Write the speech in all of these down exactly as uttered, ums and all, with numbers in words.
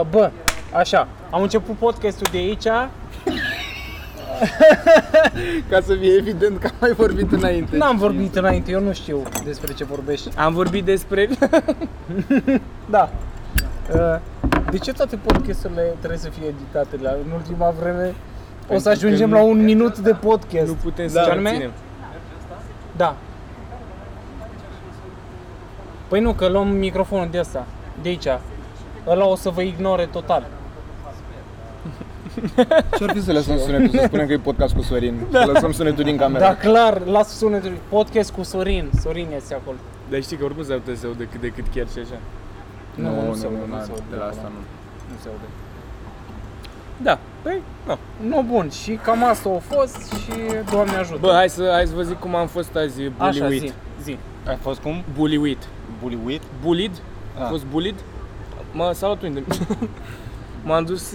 Uh, bă, așa, am început podcastul de aici. Ca să fie evident că am mai vorbit înainte. N-am vorbit înainte, eu nu știu despre ce vorbești. Am vorbit despre... Da. Uh, de ce toate podcasturile trebuie să fie editate la, în ultima vreme? Pentru o să ajungem la un minut de podcast. Nu putem să ținem. Da. Păi nu, că luăm microfonul de ăsta, de aici. Ăla o să vă ignore total. Ce-ar fi să lăsăm sunetul, să spunem că e podcast cu Sorin? Da. Să lăsăm sunetul din camera. Da, clar, las sunetul. Podcast cu Sorin. Sorin este acolo. Dar știi că oricum se aude, se aude cât de cât chiar și așa. Nu, nu, nu se aude, nu, nu se aude. De la asta nu. Nu se aude. Da, păi, nu. Nu, bun, și cam asta a fost și Doamne ajută. Bă, hai să, hai să vă zic cum am fost azi bully-uit. Așa, zi, zi. Ai fost cum? Bully-uit. Bully-uit? Bullied? A fost bullied? Mă, salut unde? M-am dus,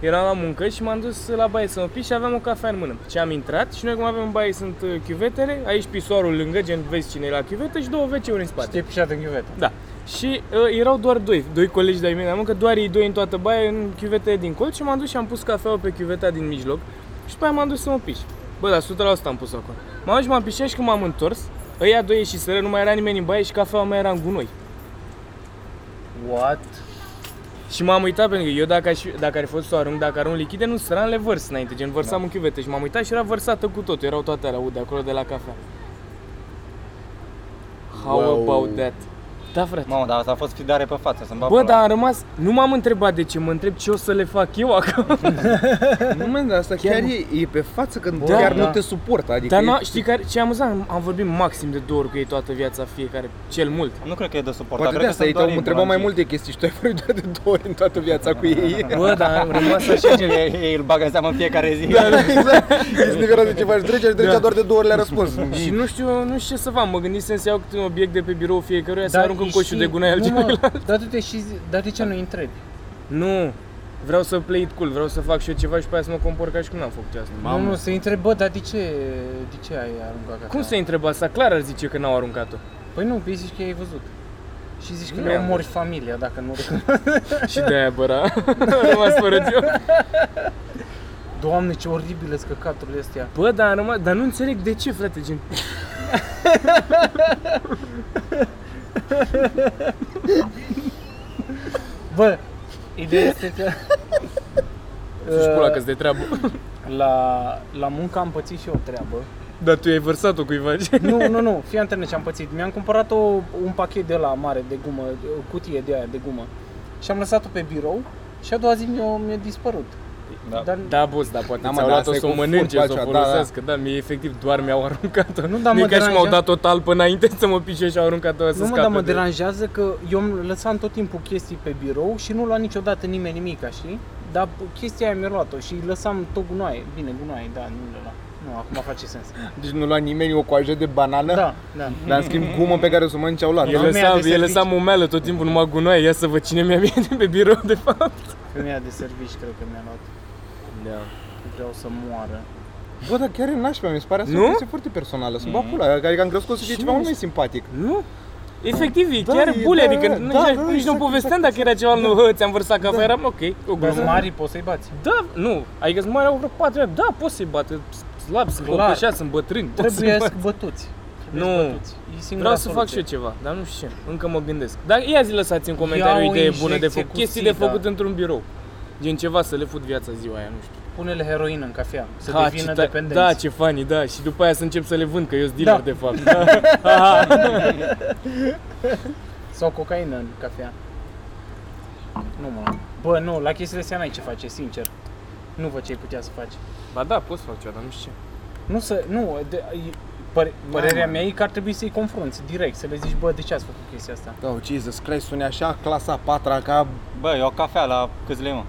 eram la muncă și m-am dus la baie să mă piș și aveam o cafea în mână. Și am intrat și noi cum avem în baie sunt chiuvetele, aici pisoarul lângă, gen vezi cine e la chiuvetă și două veceuri în spate. Și te-ai pișat în chiuvetă. Da. Și uh, erau doar doi, doi colegi de-ai mei la muncă, doar ei doi în toată baia, în chiuvetele din colț și m-am dus și am pus cafeaua pe chiuveta din mijloc și după aia m-am dus să mă piș. Bă, dar o sută la sută am pus acolo. M-am dus și m-am pișat și când m-am întors, ăia doi ieșiseră, nu mai era nimeni în baie și cafeaua mea era în gunoi. What? Și m-am uitat pentru că eu dacă aș, dacă ar fi fost să o arunc, dacă arunc lichide, nu săram le vărs înainte, gen vărsam da. În chiuvete și m-am uitat și era vărsată cu totul, erau toate alea de acolo de la cafea. How wow. about that? Da, frate. Mamă, dar asta a fost fidare pe față, să-mi bă, dar am rămas, nu m-am întrebat de ce, mă întreb ce o să le fac eu acum. Nu, mă, dar asta chiar, chiar e, e pe față, că da, chiar da. Nu te suportă, adică dar e... știi care, ce amuzant, am vorbit maxim de două ori cu ei toată viața, fiecare, cel mult. Nu cred că e de suportat, cred că sunt doar ei. Întrebat mai multe chestii și tu ai vorbit doar de două ori în toată viața cu ei. Bă, dar am rămas așa, gen, ei îl bagă în seamă în fiecare zi. Da, exact, ești neverat de ceva, își trecea, își trecea doar de două ori le-a răspuns. Și nu știu, nu știu ce să fac, mă gândisem să iau câte un obiect de pe birou fiecăruia să arunc. Coșul de gunoi al celuilalt. Dar du-te și zi, dar de ce nu-i întrebi? Nu, vreau să play it cool, vreau să fac și eu ceva și pe aia să mă compor ca și cum n-am făcut asta. Mamă. Nu, nu, să-i întreb, bă, dar de ce, de ce ai aruncat asta? Cum să-i întreb asta? Clar ar zice că n-au aruncat-o. Păi nu, pe zici că i-ai văzut. Și zici că le omori familia dacă nu recunoști. Și de-aia băra, rămas fără eu. Doamne, ce oribile sunt căcaturile astea. Bă, dar am rămas, dar nu înțeleg de ce, frate, gen... Bă, ideea este că să-și pula că-s de treabă. La, la muncă am pățit și o treabă. Dar tu ai vărsat-o cuiva? Nu, nu, nu, fii atent ce am pățit. Mi-am cumpărat o, un pachet de ăla mare de gumă, o cutie de aia de gumă. Și am lăsat-o pe birou și a doua zi mi-a, mi-a dispărut. Da, dar... da boss, dar poate da, ți-au luat-o să o mănânce, să o folosească. Da, da. Da, mie efectiv doar mi-au aruncat-o. Nu, da, mă deranjează. Mi-au dat o talpă înainte să mă pișe și au aruncat-o să scape. Nu, dar mă de... deranjează că eu îmi lăsam tot timpul chestii pe birou și nu lua niciodată nimeni nimica, știi? Dar chestia aia mi-a luat-o și lăsam tot gunoaie. Bine, gunoaie, da, nu le lua. Nu, acum face sens. Deci nu lua nimeni o coajă de banană? Da, da. Dar în schimb gumă pe care o să o mănânce au luat. El lăsa momeală tot timpul, numai gunoaie. Ia să văd cine mi-a venit pe birou, de fapt. Femeia de servici cred că mi-a luat. Da. Vreau să moară. Bă, dar chiar e nașpa, mi se pare asta o chestie foarte personală. Sunt bapula, adică am crezut că o să fie ceva mult mai simpatic. Nu? Efectiv, e da, chiar bule, da, adică da, nici, da, nici da, nu povesteam dacă era ceva, da, nu, ți-am vărsat cafea, da, eram ok. Dar mari poți să-i bați? Da, nu, adică sunt mari, au vreo patru ani, da, poți să-i bate, slabi, sunt copășați, sunt bătrâni. Trebuie să-i bătuți. Nu, vreau să fac și eu ceva, dar nu știu ce, încă mă gândesc. Dar ia zi lăsați în comentarii o idee bună de făcut, chestii de făcut într-un birou. Gen ceva să le fut viața ziua aia, nu știu. Pune-le heroină în cafea, să ha, devină ta, dependenți. Da, ce funny, da, și după aia să încep să le vând, că eu sunt dealer, da, de fapt. Sau cocaină în cafea. Nu, mă. Bă, nu, la chestiile astea n-ai ce face, sincer. Nu văd ce ai putea să faci. Ba da, poți să faci ceva, dar nu știu ce. Nu să, nu, de, păr- părerea mea e că ar trebui să-i confrunți direct, să le zici, bă, de ce ați făcut chestia asta? Oh, Jesus Christ, sune așa, clasa patra, ca... Bă, e o cafea la câți lei, mă?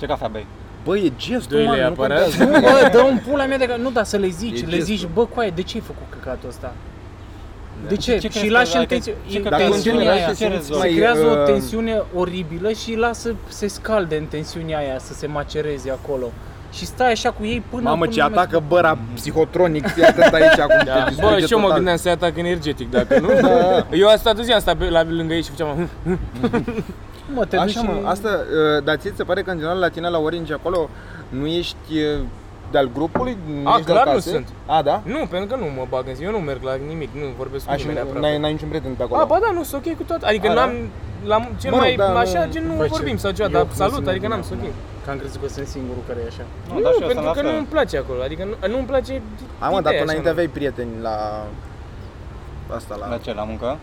Ce cafea bei? Bă, e gestul, mă, nu contează. Nu, bă, dă-mi pula mea de... Nu, dar să le zici, e le gestul. Zici, bă, coaie, de ce ai făcut căcatul ăsta? De, de ce? ce și lasă tensiunea aia, se creează o tensiune oribilă și lasă se scalde în tensiunea aia, să se macereze acolo. Și stai așa cu ei până... Mamă, până ce atacă băra psihotronic, fii atent aici acum. Da. Bă, și eu mă gândeam să-i atac energetic, dacă nu. Eu asta, tot zi, am stat pe, la lângă ei și făceam... Mă, te Așa duci mă, și... asta, dar ție ți se pare că în general la tine la Orange acolo nu ești de-al grupului? Nu A, clar nu sunt. A, da? Nu, pentru că nu mă bag în zi, eu nu merg la nimic, nu vorbesc cu nimeni aproape. N-ai, n-ai niciun prieten pe acolo? A, ba da, nu, sunt ok cu toate, adică A, n-am, la cel mă, mai da, așa, gen nu face. vorbim sau ceva, dar salut, adică n-am, sunt ok. Că am crezut că sunt singurul care e așa. Nu, nu da, și pentru că nu-mi place acolo, adică nu-mi place A, mă, dar tu înainte aveai prieteni la... Asta, la... La ce, la muncă?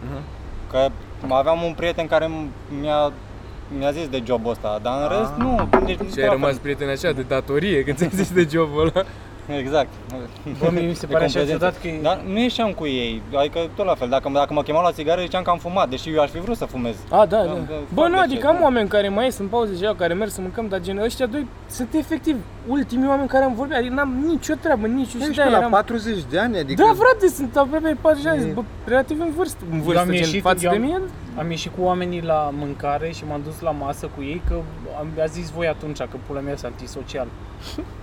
Că aveam un prieten care mi-a mi-a zis de jobul ăsta, dar în rest nu. Deci, și ai rămas prieten așa de datorie când ți-ai zis de jobul ăla. Exact. Bă, mi se pare așa ciudat că... Dar nu ieșeam cu ei, adică tot la fel, dacă, dacă mă chemau la țigară ziceam că am fumat, deși eu aș fi vrut să fumez. A, da, da. Bă, nu, adică am oameni care mai ies în pauze deja, care merg să mâncăm, dar gen ăștia doi sunt efectiv ultimii oameni care am vorbit, adică n-am nicio treabă, nici nici de-aia eram... la patruzeci de ani, adică... Da, frate, sunt aproape patruzeci de ani, bă, relativ în vârstă, în vârstă, gen față de mine. Am ieșit cu oamenii la mâncare și m-am dus la masă cu ei, că mi-a zis voi atunci că pula mea sunt antisocial.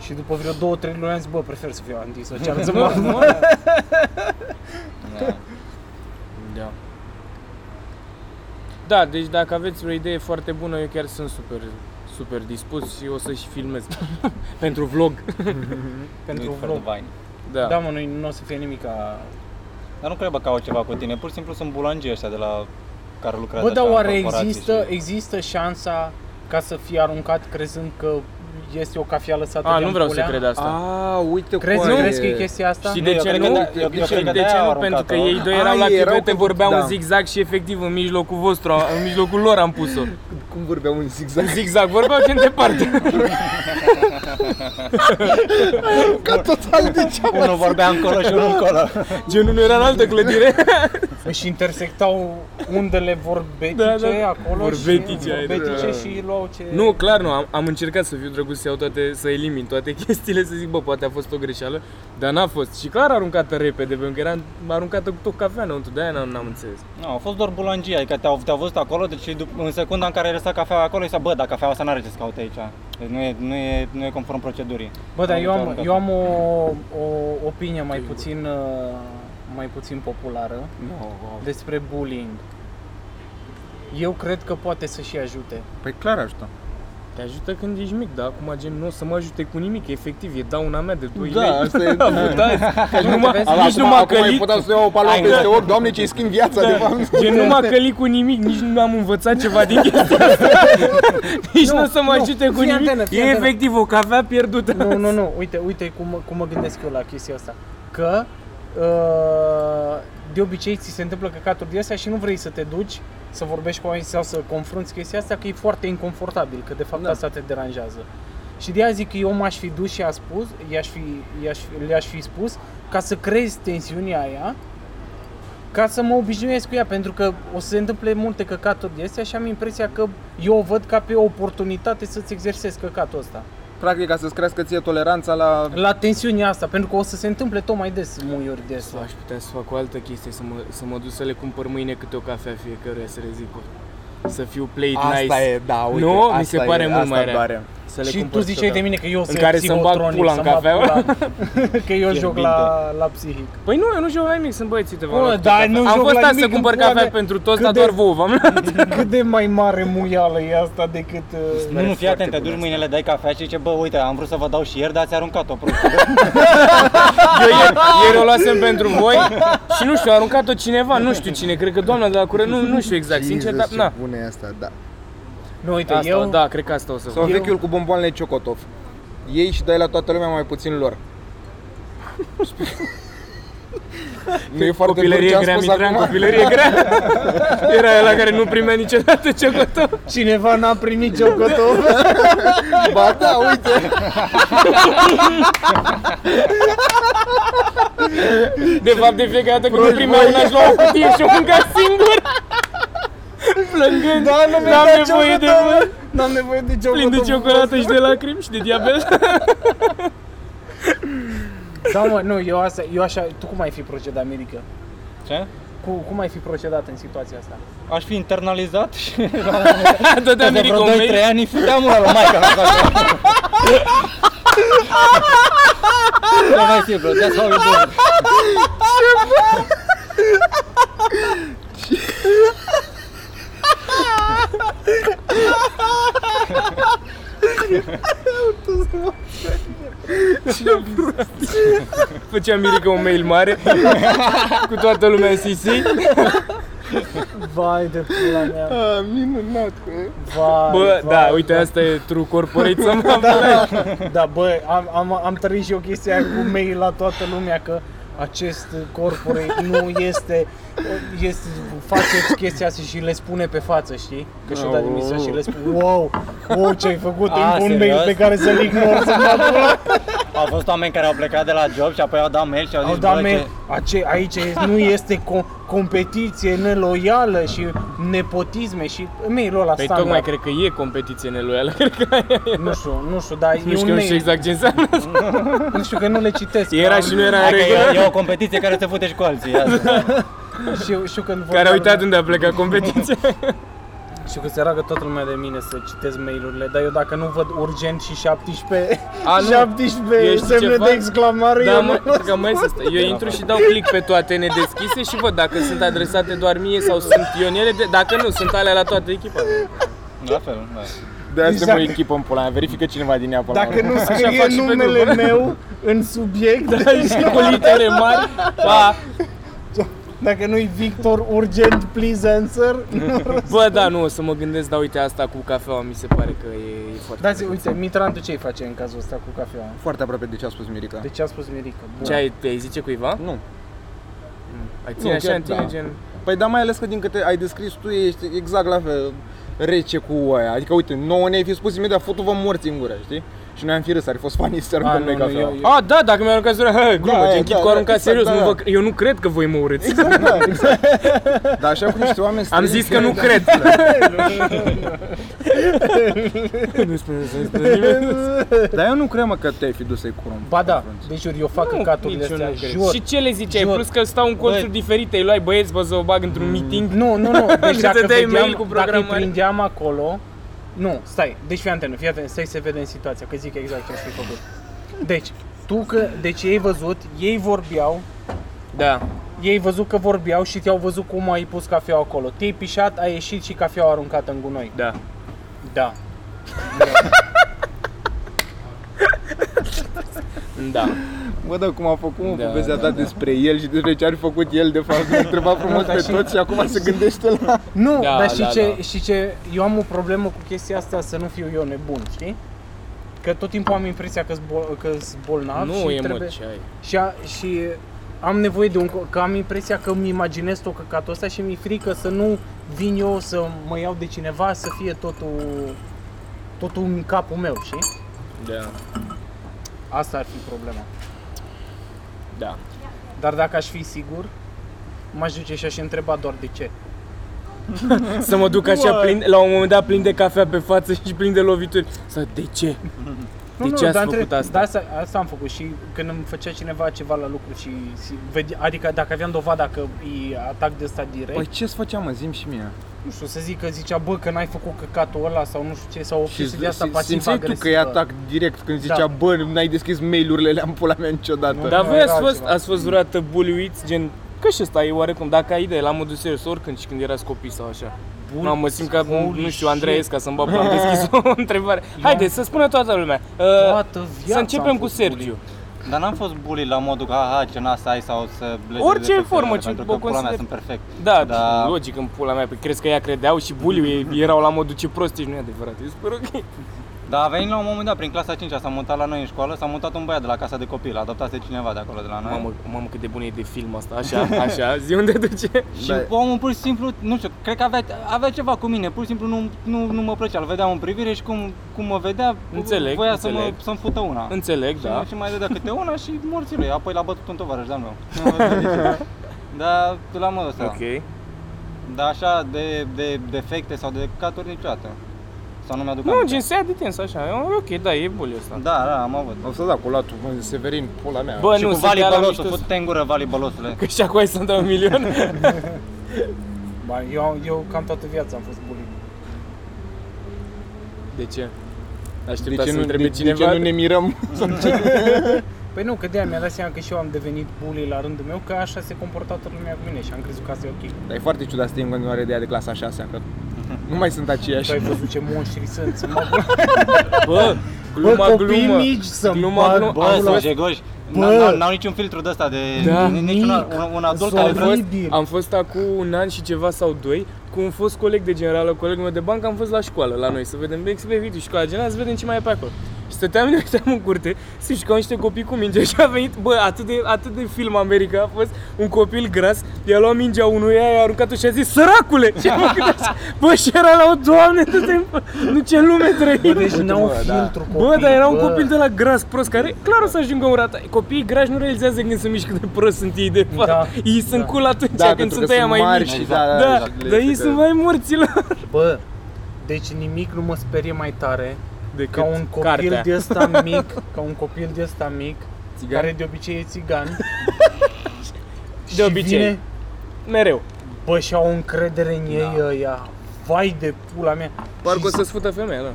Și după vreo două, trei luni am zis, bă, prefer să fiu antisocial, să mă mă. Da. Da, deci dacă aveți o idee foarte bună, eu chiar sunt super, super dispus și o să și filmez. Pentru vlog. Pentru vlog. Da. Da, mă, nu o să fie nimic ca... Dar nu cred că au ceva cu tine, pur și simplu sunt bulangii ăștia de la... Care lucrează. Bă, dar oare există, și... există șansa ca să fii aruncat crezând că este o cafea lăsată de-a nu vreau pulea? să cred asta. A, uite crezi, nu? Crezi că e chestia asta? Și de ce nu? De ce nu? Pentru că ei doi erau la chivete, vorbeau în zigzag și efectiv în mijlocul vostru, în mijlocul lor am pus-o. Cum vorbeau în zigzag? În zigzag, vorbeau de departe. Ca total de ce? Unul vorbea încolo și unul încolo. Genul nu era în altă clădire. Își intersectau undele vorbetice acolo vorbetice și luau ce... Nu, clar nu, am încercat să fiu drăguț. Să, toate, să elimin toate chestiile, să zic, bă, poate a fost o greșeală, dar n-a fost. Și clar aruncată repede, pentru că era aruncată cu tot cafea înăuntru, de-aia n-am înțeles. Nu, no, a fost doar bulangie, adică te-au, te-au văzut acolo, deci în secunda în care ai lăsat cafea acolo, i-a zis, bă, dar cafea asta n-are ce să caute aici, deci nu e, nu e, nu e conform procedurii. Bă, dar eu am, eu am o, o opinie mai puțin, mai puțin populară no, despre bullying. Eu cred că poate să și ajute. Păi clar ajută. Te ajută când ești mic, dar acum gen nu o să mă ajute cu nimic, efectiv, e dauna mea de doi da, lei. Da, asta e. Nu m-a călit. Acum puteam să iau o palomă peste ochi, Doamne, ce-i schimb viața, da. De fapt. Gen nu m-a călit cu nimic, nici nu am învățat ceva din chestia asta. Nici nu o să mă ajute cu nimic, antenă, e antenă. Efectiv o cafea pierdută. Nu, nu, nu, uite, uite cum, cum mă gândesc eu la chestia asta. Că uh, de obicei ți se întâmplă căcaturi de astea și nu vrei să te duci să vorbești cu oameni sau să confrunți chestia asta, că e foarte inconfortabil, că de fapt da. Asta te deranjează. Și de aia zic că eu m-aș fi dus și a spus, i-aș fi, i-aș, le-aș fi spus, ca să crezi tensiunea aia, ca să mă obișnuiesc cu ea, pentru că o să se întâmple multe căcaturi de astea și am impresia că eu o văd ca pe o oportunitate să-ți exersezi căcatul ăsta. Practic ca să-ți crească ție toleranța la... La tensiunea asta, pentru că o să se întâmple tot mai des muiuri de astea. Aș putea să fac o altă chestie, să mă, să mă duc să le cumpăr mâine câte o cafea fiecăruia, să le zic, să fiu play asta nice. Asta e, da, uite, nu? Asta mi se pare e, mult mai rea. Și tu ziceai de mine că eu sunt psihotronic, să-mi bag pula, că eu joc la, la psihic. Păi nu, eu nu joc la nimic, sunt băieții de vă. Am fost azi să cumpăr cafea pentru toți, dar doar vouă v-am luat. Cât de mai mare muială e asta decât... Nu, nu, fii atent, te duci mâinile, dai cafea și zice, bă, uite, am vrut să vă dau și ieri, dar ați aruncat-o prostă. Ieri o luasem pentru voi și nu știu, a aruncat-o cineva, nu știu cine, cred că doamna de la cură, nu știu exact, sincer, dar na. Nu, uite, asta, eu... Da, cred că asta o să... Sau eu... vechiul cu bomboanele Ciocotov. Ei și dai la toată lumea, mai puțin lor. Nu e foarte bun ce am spus acum. Copilărie grea. Era ăla care nu primea niciodată Ciocotov. Cineva n-a primit Ciocotov. Ba da, uite. De fapt, de fiecare dată când nu primea una, își lua o cutie și o mânca singur. Plângând, da, nu n-am nevoie de bani, n-am nevoie de ciocolată, plin de ciocolată și de lacrimi și de diabet. Da, mă, nu, eu asta, eu așa, tu cum ai fi procedat, Mirica? Ce? Cu, cum ai fi procedat în situația asta? Aș fi internalizat și... Dădea Mirica un mail. De vreo doi trei ani îi futeam ăla la maica. Nu mai simplu, de asta o iubire. Ce bă? Ce prost. Făceam Mirica un mail mare cu toată lumea în C C. Vai de pula mea. A, minunat, vai, bă, vai, da, uite, vai. Asta e true corporate să mă da, da, bă, am, am, am trăit și eu chestia cu mail la toată lumea că acest corporate nu este, este faceți chestia asta și le spune pe față, știi? Că și-o dat demisia și le spune, wow, wow, ce-ai făcut, e un mail pe care să-l ignori, să-l apuc. Au fost oameni care au plecat de la job și apoi au dat mail și au, au zis, bă, ce... Ace- aici nu este com- competiție neloială și nepotisme și mailul ăla standard. Păi tocmai cred că e competiție neloială, cred că aia era. Nu știu, nu știu, dar nu e știu un mail. Nu știu că exact ce înseamnă asta. Nu știu că nu le citesc. Era și nu era în regulă. E o competiție care te fute și cu alții. Știu, știu când care a uitat lumea... unde a plecat competiția. Știu că se roagă toată lumea de mine să citesc mail-urile, dar eu dacă nu văd urgent și șaptesprezece, a, șaptesprezece semne de exclamare, da, eu mă, nu că mai să eu intru și dau click pe toate nedeschise și văd dacă sunt adresate doar mie sau sunt pionele, de, dacă nu, sunt alea la toată echipa. La fel, da. De asta exact. Mă echipă în pula mea, verifică cineva din ea până la urmă. Dacă nu scrie numele meu în subiect, da, și cu litere mari, pa! Dacă nu-i Victor, urgent, please answer. Bă, da, nu, o să mă gândesc, dar uite, asta cu cafeaua mi se pare că e, e foarte... Dați, uite, Mitran, tu ce-i face în cazul ăsta cu cafeaua? Foarte aproape de ce a spus Mirica. De ce a spus Mirica? Bun. Ce, ai, te-ai zice cuiva? Nu. Ai ține nu, așa în tine, da. Gen... Păi, dar mai ales că din câte ai descris tu, ești exact la fel rece cu aia. Adică, uite, nouă ne-ai fi spus imediat, fotu-vă morți în gură, știi? Și noi am fi râs, ar fi fost funny să aruncăm noi cafea. A, da, dacă mi-a aruncat zura, hă, glumă, da, te închid da, cu aruncat exact, serios, da, nu vă, eu nu cred că voi mă urâți. Exact, da, exact. Dar așa cu niște oameni... Am zis că nu cred. Nu spune să-mi spune nimeni. Dar eu nu cred, mă, că te-ai fi dus să-i curum. Ba da, deci eu fac căcaturile astea, jur. Și ce le ziceai? Plus că stau în colțuri diferite, îi luai băieți, bă, să o bag într-un meeting. Nu, nu, nu, deci dacă îi prindeam acolo... Nu, stai, deci fii atent, fii atent, stai să vedem situația, că zic exact ce am făcut. Deci, tu că, deci ei văzut, ei vorbeau, da. Ei văzut că vorbeau și te-au văzut cum ai pus cafeaua acolo. Te-ai pișat, ai ieșit și cafeaua aruncată în gunoi. Da. Da. Da. Mă, dar cum a făcut, mă, da, povestea da, ta da. despre el și despre ce ar făcut el, de fapt, ne întreba frumos da, pe și... toți și acum se gândește la... Nu, da, dar știi da, ce, da. Știi ce, eu am o problemă cu chestia asta să nu fiu eu nebun, știi? Că tot timpul am impresia că-s, bol- că-s bolnav nu, și e trebuie... Mă, ce ai. Și, a, și am nevoie de un... Că am impresia că îmi imaginez tot căcatul ăsta și mi-e frică să nu vin eu să mă iau de cineva, să fie totul... Totul în capul meu, știi? Da. Asta ar fi problema. Da. Dar dacă aș fi sigur, m-aș duce și aș întreba doar de ce. Să mă duc așa plin, la un moment dat plin de cafea pe față și plin de lovituri. Să de ce? De nu, ce nu, ați făcut între... asta? Da, asta? Asta am făcut și când îmi făcea cineva ceva la lucru și adică dacă aveam dovada că îi atac de ăsta direct. Păi ce-ți făceam, mă, zi-mi și mie. Nu știu, să zic că zicea, bă, că n-ai făcut căcatul ăla sau nu știu ce, sau o chestie de asta pasiv-agresivă. Simțeai tu că e atac direct când zicea, da. Bă, n-ai deschis mail-urile, le-am pula mea niciodată. Nu, dar voi ați fost, ați fost vreodată bullyuiți, gen, că și ăsta e oarecum, dacă ai idee, la modul serios, oricând și când erați copii sau așa. Bun, no, mă simt ca, nu știu, Andreesca să-mi bapă, am deschis o întrebare. Haide, să spună toată lumea, toată să începem cu Sergiu. Dar n-am fost bully la modul că, aha, ce nas ai sau să blezi. Orice de formă, ce pentru că pula consider... mea sunt perfect. Da, da, logic în pula mea, crezi că ea credeau și bully erau la modul ce prost ești, nu e adevărat, eu sper ok. Dar a venit la un moment dat, prin clasa a cincea, s-a mutat la noi în școală, s-a mutat un băiat de la casa de copii, l-a adoptat cineva de acolo de la noi. Mamă, mamă cât de bun e de film asta, așa, așa, zi unde duce. Și omul pur și simplu, nu știu, cred că avea, avea ceva cu mine, pur și simplu nu, nu, nu mă plăcea, îl vedeam în privire și cum, cum mă vedea, înțeleg, voia înțeleg. Să mă, să-mi fută una. Înțeleg, și, da. Și mai dădea câte una și morții lui, apoi l-a bătut un tovarăș de-al meu. Dar la modul ăsta. Ok. Dar așa de, de defecte sau de căcaturi niciodată. Nu, nu gen se ia de tens așa, ok, da, e bully ăsta. Da, da, am avut. O să da, cu latul Severin, pula mea. Bă, și nu, cu Vali Bălosul, fute-te în gură, Vali Bălosule. Că și acolo sunt un milion. Ba, eu, eu cam toată viața am fost bully. De ce? Aștepta să-mi întrebe cineva? De ce nu ne mirăm? Păi nu, că de-aia mi-a dat seama că și eu am devenit bully la rândul meu, că așa se comporta toată lumea cu mine și am crezut că asta e ok. Dar e foarte ciudat să te în continuare de aia de clasa a șasea, că... Nu mai sunt aceiași. Tu ai văzut ce monștri sunt. Bă, gluma, bă, glumă, mici, gluma, glumă. Bă, sunt jegoși. Bă, n-au niciun filtru de ăsta de niciun un adult care vrea. Am fost acum un an și ceva sau doi cu un fost coleg de generală, colegul meu de bancă, am fost la școală la noi să vedem experiment și școala generală, să vedem ce mai e pe acolo. Și stăteam, ne uitam în curte, se jucau niște copii cu minge și a venit, bă, atât de, atât de film America, a fost un copil gras, i-a luat mingea unuia, i-a aruncat-o și a zis, săracule! Și mă gândeam, bă, și era la o doamne, nu ce lume trăim! Bă, deci n-au filtru copii, bă, dar era un copil de la gras prost, care clar o să ajungă în urata. Copiii grași nu realizează când sunt mici cât de prost sunt ei, de fapt. Da, ei sunt da. Cool atunci da, când sunt aia mai mici. Da, da, da, da, da, dar ei sunt mai morților. Bă, deci nimic nu mă sperie mai tare ca un copil cartea. De ăsta mic, ca un copil de ăsta mic, țigan. Care de obicei e țigan. De obicei. Vine, mereu. Bă, și au încredere în ei da. Ăia. Vai de pula mea. Parcă o să-ți fută femeia, da.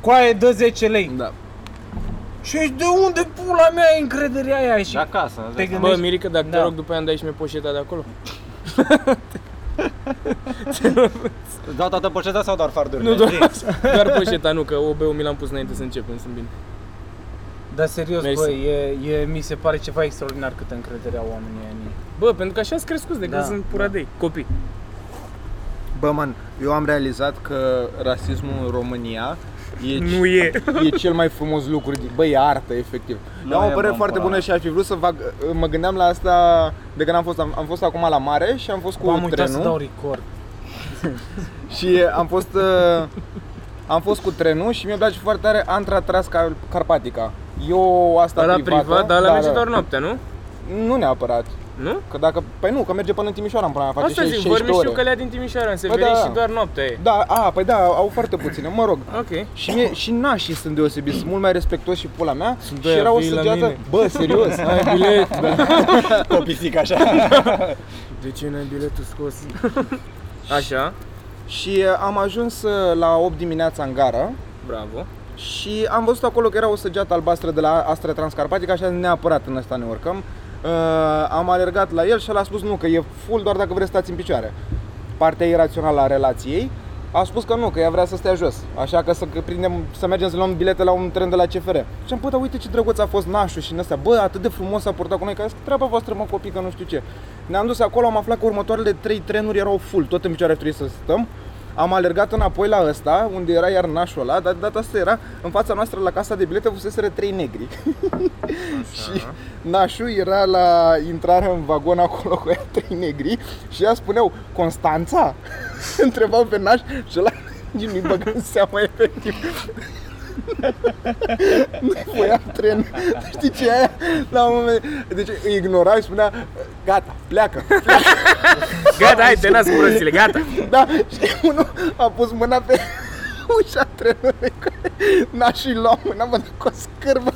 Coaie, dă zece lei. Da. Și de unde pula mea ai încrederea aia? Și de acasă. Te gândești? Bă, Mirica, dacă da. Te rog după aia îmi dai și mie poșeta de acolo. Dau toată poșeta sau doar fardurile? Nu, doar, doar poșeta, nu, că O B-ul mi l-am pus înainte să începem, sunt bine. Dar serios, mersi. Bă, e, e, mi se pare ceva extraordinar câtă încredere au oamenii în ei. Bă, pentru că așa-s crescuți, de da, când sunt puradei, da. Copii. Bă, man, eu am realizat că rasismul în România e, nu e. E cel mai frumos lucru, bă, e artă, efectiv. Eu am o părere foarte bună și aș fi vrut să fac, mă gândeam la asta de când am fost, am, am fost acum la mare și am fost cu trenul. Am uitat să dau record. Și am fost, am fost cu trenul și mi-a place foarte tare Antra Tras Carpatica. Eu asta privată. Privat, dar la merge doar noaptea, nu? Nu neapărat. Nu? Că dacă, păi nu, că merge până în Timișoara, îmi face șaizeci de ore. Asta zic, vorbim și eu că le-a din Timișoara, în Severin da, și doar noaptea e. Da, a, păi da, au foarte puține, mă rog. Ok. Și mie, și nașii sunt deosebiți, sunt mult mai respectuoși și pula mea. Bă, și era o sângeată, bă, serios, ai bilet, da. O pisică așa. De ce n-ai biletul scos? Așa. Și am ajuns la opt dimineața în gară. Bravo. Și am văzut acolo că era o săgeată albastră de la Astra Transcarpatica, așa neapărat în ăsta ne urcăm. Uh, am alergat la el și el a spus nu, că e full doar dacă vreți să stați în picioare. Partea irațională a relației a spus că nu, că ea vrea să stea jos. Așa că să, prindem, să mergem să luăm bilete la un tren de la C F R. Și am putut, da, uite ce drăguț a fost nașul și în astea. Bă, atât de frumos a purtat cu noi, că asta treaba voastră, mă copii, că nu știu ce. Ne-am dus acolo, am aflat că următoarele trei trenuri erau full, tot în picioare trebuie să stăm. Am alergat înapoi la ăsta, unde era iar nașul ăla, dar de data asta era în fața noastră la casa de bilete fuseseră trei negri. Și nașul era la intrare în vagon acolo cu aia trei negri și ea spuneau, Constanța? Întrebau pe naș și ăla nu-i băga în seama efectiv. Nu voiam tren, știi ce aia? La un moment, deci îi ignora și spunea, gata, pleacă, pleacă. Gata, hai, te las curățile, gata. Da, și unul a pus mâna pe ușa trenului, nașul îi lua mâna, mă dă cu o scârbă.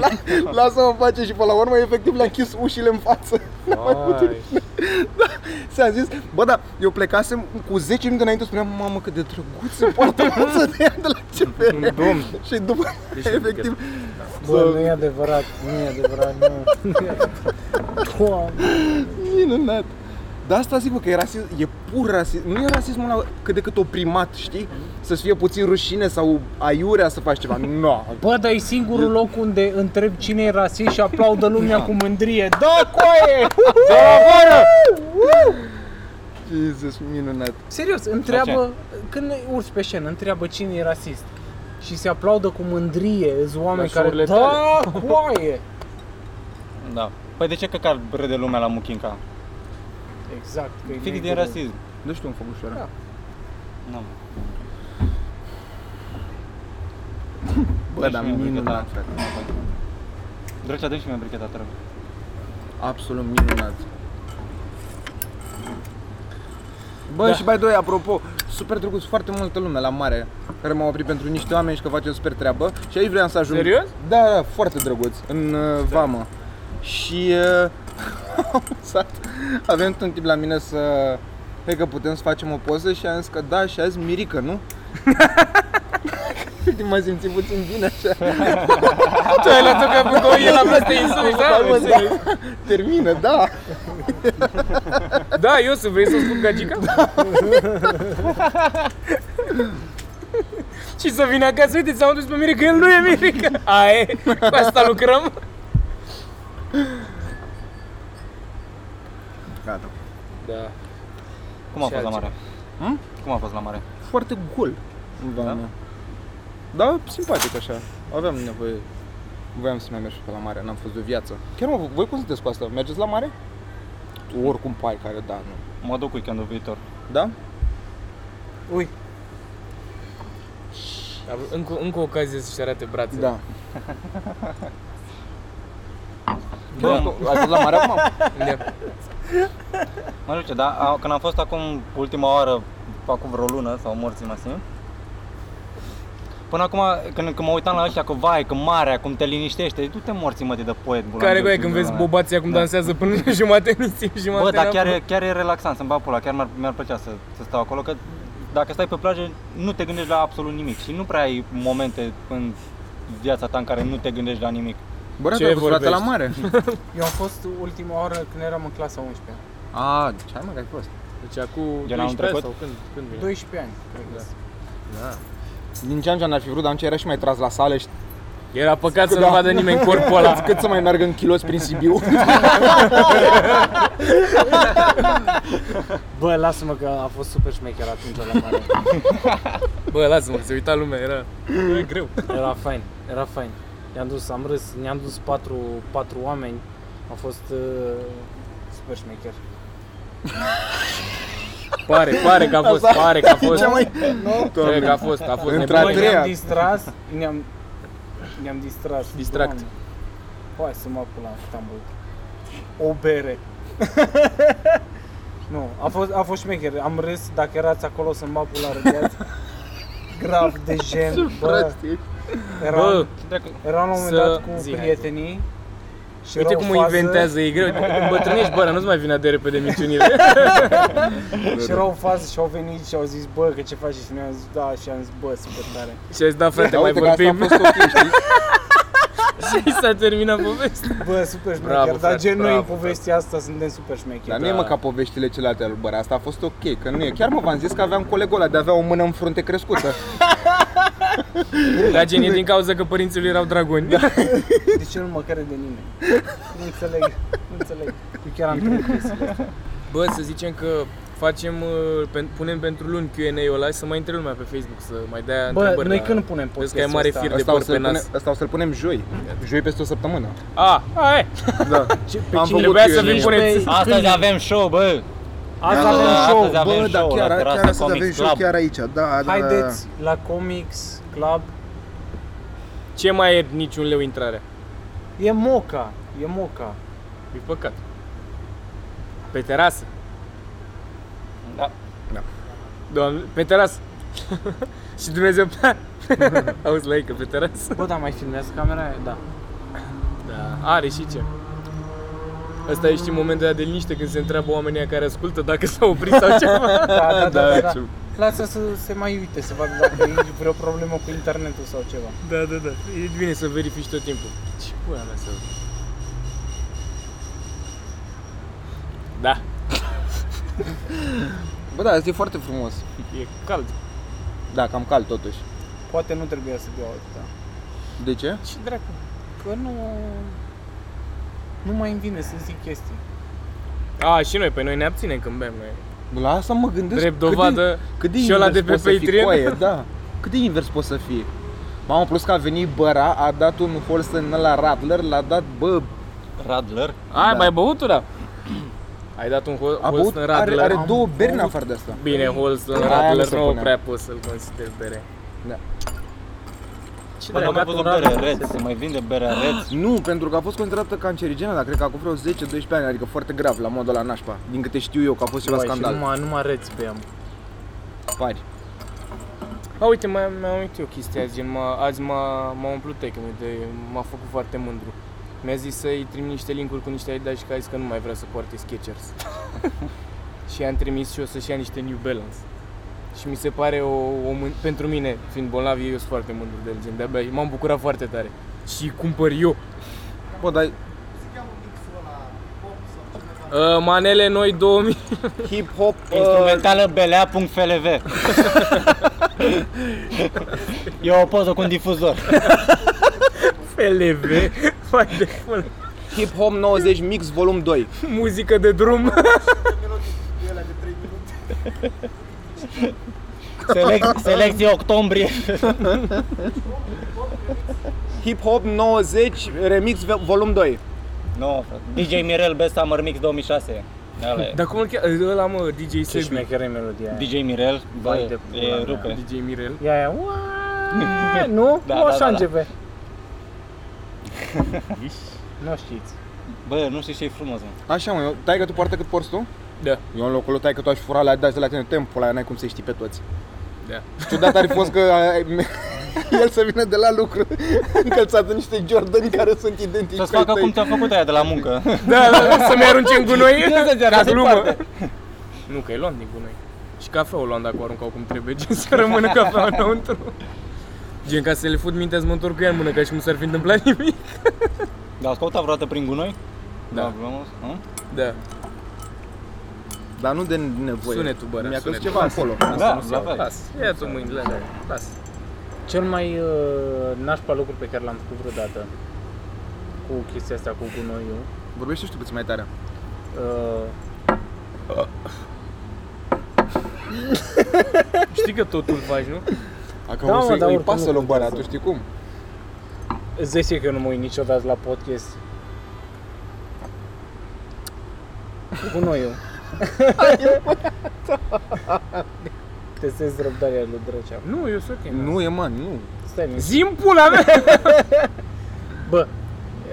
La, lasă-mă face și pe la urmă, efectiv, le-a închis ușile în față. N-am mai putut. Da, s-a zis, bă, da, eu plecasem cu zece minute înainte, spuneam, mamă, cât de drăguț se poartă față de ea de la C F R. Domn. Și după, efectiv... Bă, nu e adevărat, nu e adevărat, nu. Doamne. Minunat. Dar asta zic, bă, că e rasism, e pur rasism, nu e rasismul ăla cât de cât oprimat, știi? Să-ți fie puțin rușine sau aiurea să faci ceva, nu. No. Bă, dar e singurul loc unde întreb cine e rasist și aplaudă lumea no. cu mândrie. Da, coaie! Da, afară! Jesus, minunat. Serios, întreabă, când urci pe scenă, întreabă cine e rasist și se aplaudă cu mândrie, sunt oameni care, tale. Da, coaie! Da, păi de ce că ar râde lumea la Muchinca? Exact, că e fix din rasism. Nu știu un făcușoară. Da. Nu. Bă, dar minunat. Drăcea, dă-mi și mie bricheta, te rog. Absolut minunat. Bă, da. Și mai doi, apropo, super drăguț, foarte multă lume la mare care m-au oprit pentru niște oameni și că facem super treabă. Și aici vreau să ajung. Serios? Da, da, foarte drăguț, în uh, vamă. Și... Uh, avem un timp la mine să... Cred că putem să facem o poză și am zis că da, și azi Mirica, nu? M-a simțit puțin bine așa. Tu ai luat-o capul, el a vrut să te insuși, da? Termină, da! Da, eu să vrei să spun gagica? Da. Și să vină acasă, uite, s-au dus pe mine că el nu e Mirica. Aie, cu asta lucrăm. Gata. Da. Cum a fost la mare? Hm? Cum a fost la mare? Foarte gol. Da, da? Da, simpatic așa. Aveam nevoie. Voiam să mai merg pe la mare, n-am fost de viață. Chiar mă, voi cum sunteți cu asta? Mergeți la mare? Tu oricum pai care da, nu. Mă duc weekendul viitor. Da? Ui. Încă, încă o ocazie să-și arate brațele. Da. Bă, ai fost la mare acum? Da. Mă duce, dar când am fost acum ultima oară, acum vreo lună sau morții mă simt. Până acum, când, când mă uitam la ăștia că vai, că marea, cum te liniștește, du-te morții mă, de de poet bulan. Care e când vezi bobații acum da. Dansează până la jumate nisip și jumate. Bă, dar chiar e, chiar e relaxant, să-mi bag pula, chiar mi-ar, mi-ar plăcea să, să stau acolo, că dacă stai pe plajă, nu te gândești la absolut nimic și nu prea ai momente în viața ta în care nu te gândești la nimic. Bă, ce ai fost la mare? Eu am fost ultima oară când eram în clasa a unsprezecea. Ah, ce ai mă, că ai fost? Deci acum doisprezece sau când, când vine? doisprezece ani, cred că. Da. Din ce an ce an ar fi vrut, dar încă era și mai tras la sală și... Era păcat să da. Nu vadă nimeni corpul ăla. Cât să mai meargă în kilos prin Sibiu. Bă, lasă-mă că a fost super șmecher atunci la mare. Bă, lasă-mă că se uita lumea, era, era greu. Era fain, era fain. Ne-am dus, am râs, ne-am dus patru, patru oameni. A fost uh, super șmecher. Pare, pare că a fost, asta pare că a fost. Mai... Pare că a fost, a fost. Noi ne-am distras, ne-am, ne-am distras. Distract. Hai să mă apuc la Istanbul. O bere. Nu, a fost, a fost șmecher. Am râs, dacă erați acolo să mă apuc la râdeați. Grav de gen, bă. Eram, eram la un moment dat cu prietenii. Și uite cum o inventează, e greu, îmbătrânești, bă, nu-ți mai vine de repede minciunile. Și erau o fază și au venit și au zis, bă, că ce faci? Și mi-am zis, da, și am zis, bă, super tare. Și ai zis, da, frate, da, mai vorbim. Și s-a terminat povestea. Bă, super șmecher, dar gen noi în povestea asta suntem super șmecheri. Dar nu e mă ca poveștile celelalte, bă, asta a fost ok, că nu e. Chiar mă, v-am zis că aveam colegul ăla de avea o mână în frunte crescută. Dar gen e din cauza că părinții lui erau dragoni. Da. De ce nu mă crede de nimeni? Nu înțeleg, nu înțeleg. Eu chiar am crezut. Bă, să zicem că facem, punem pentru luni Q and A-ul ăla și să mai intre lumea pe Facebook, să mai dea întrebări. Bă, noi la... când punem podcastul mare fir de porc pe nas. Asta o să-l punem joi, joi peste o săptămână. A, aia da. Ce, pe am cine trebuia să vin puneți? Astăzi avem show, bă! Asta avem show, bă, avem dar show, chiar, la chiar astăzi avem show chiar aici, da, da. Haideți la Comics Club. Ce mai e niciun leu intrare? E moca, e moca. E păcat. Pe terasă. Da. Da. Doamne, pe terasă. Și Dumnezeu, auzi la ei că pe terasă. Bă, dar mai filmează camera aia? Da. Da, are și ce. Asta e, știi, momentul ăla de liniște când se întreabă oamenii care ascultă dacă s-au oprit sau ceva. Da, da, da, da, da. Lasă să se mai uite, să vadă dacă e vreo problemă cu internetul sau ceva. Da, da, da. E bine să verifici tot timpul. Ce pula mea să... Da. Bă, da, asta e foarte frumos. E cald. Da, cam cald totuși. Poate nu trebuia să beau atâta. De ce? Ce dracu? Că nu... Nu mai îmi vine să zic chestii. A, și noi, pe păi noi ne abținem când bem noi. La asta mă gândesc. Drept dovadă cât de, cât de și ăla de pe Patreon. Coaie, da. Cât de invers poți să fie. Mamă, plus că a venit Băra, a dat un Holstein la Radler, l-a dat, bă... Radler? Ai da. Mai băut ăla? Ai dat un Holstein Radler. Are, are două beri în afară de asta. Bine, Holstein Radler nu prea poți să-l consideri bere. Da. Cine a dat o bere Red? Se mai vinde berea Red? Nu, pentru că a fost considerată cancerigenă, dar cred că acum vreo zece doisprezece ani, adică foarte grav, la modul ăla nașpa. Din câte știu eu că a fost ceva scandal. Și numai, numai Reds beam. Pari. A, uite, mai am uitat eu chestia azi, gen, azi m-a, m-a umplut tecămii de, m-a făcut foarte mândru. Mi-a zis să-i trim niște link-uri cu niște Adidas și că a zis că nu mai vrea să poarte Skechers. Și i-am trimis și o să-și ia niște New Balance. Și mi se pare o, o mân- pentru mine, fiind bolnav, eu sunt foarte mândru de el, gen, de-abia m-am bucurat foarte tare. Și cumpăr eu. Bă, dar... Se cheamă mixul ăla, pop sau Uh, manele noi două mii. Hip-hop uh... instrumentală belea punct f l v. E o poză cu un difuzor. F L V. Fai de până. Hip-hop nouăzeci mix volum doi. Muzică de drum. Selec- selecție octombrie. Hip-hop nouăzeci remix volum doi. No, frate. D J Mirel Best Summer Mix două mii șase. Ale. Dar cum îl cheamă? Ăla, mă, D J Sebi. Ce șmecheră e melodia aia. D J Mirel, bă, e rupe. D J Mirel. E aia, uaaaa, nu? Da, nu așa da, da, începe. Nu știți. Bă, nu știi ce e frumos, mă. Așa, mă, tai că tu poartă cât porți tu? Da. Eu în locul lui tai că tu aș fura la Adidas de la tine timpul ăla, n-ai cum să-i știi pe toți. Da. Ciudat ar fi fost că el să vină de la lucru încălțat în niște Jordani care sunt identici. Să-ți facă cum te-a făcut aia de la muncă. Da, da, să-mi arunce în gunoi. Ca glumă. Nu, că îi luam din gunoi. Și cafea o luam dacă o aruncau cum trebuie, gen să rămână cafea înăuntru. Gen ca să le fut mintea, să mă întorc cu ea în mână, ca și cum s-ar fi întâmplat nimic. Dar ați căutat vreodată prin gunoi? Da. Da. Dar nu de nevoie. Sunetul, bă, mi-a căzut ceva acolo. Da, la fel. Ia-ți-o mâinile alea, lasă. Cel mai uh, nașpa lucru pe care l-am făcut vreodată cu chestia asta, cu gunoiul. Vorbește-și tu puțin mai tare. Uh... Uh. Știi că totul faci, nu? Dacă da, mă, îi pasă lobarea, tu știi cum? Îți dai seama că nu mă uit niciodată la podcast. Cu gunoiul. Te sezi răbdarea lui Drăcea. Nu, eu sunt ok. Nu e, man, nu. Stai mic. Zi-mi pula mea! Bă,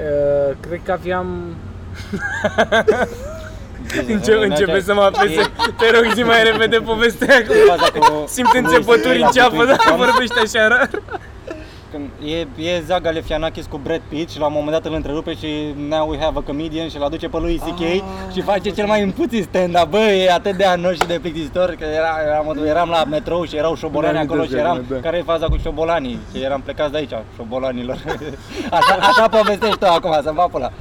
uh, cred că aveam... Începe începe să mă apese. Te rog, zi mai repede povestea acum. Simt înțepături în ceapă, dar vorbește așa rar. Când e, e Zaga Galifianakis cu Brad Pitt și la un moment dat îl întrerupe și now we have a comedian și îl aduce pe lui C K ah, și face cel mai împuțit stand-up. Bă, e atât de anor și de plictisitor că era, eram, eram la metrou și erau șobolani acolo și eram... Da. Care e faza cu șobolanii? Că eram plecați de aici, șobolanilor. Așa, așa povestești tu acum, să-mi va pula.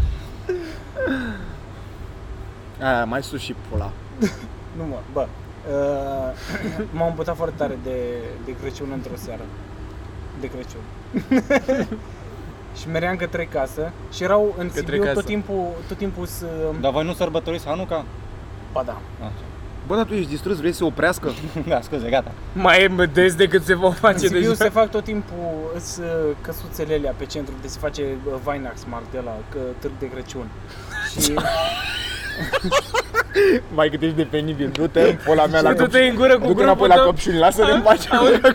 Aia, mai sus și pula. Nu mă, bă. Uh, m-am împutat foarte tare de, de Crăciun într-o seară. De Crăciun. Și meream către casă și erau în către Sibiu casă. tot timpul, tot timpul să... Dar voi nu sărbătoriți Hanuca? Ba da. Așa. Bă, dar tu ești distrus, vrei să se oprească? Da, scuze, gata. Mai e des decât se va face. În Sibiu deja se fac tot timpul căsuțele alea pe centru, de se face Vainax Mart de ăla, că târg de Crăciun. Și... Mai cât ești de penibil, du-te în pola mea la căpșuni. Du-te în gură cu grupul tău. Căpșuni, lasă-ne în pace.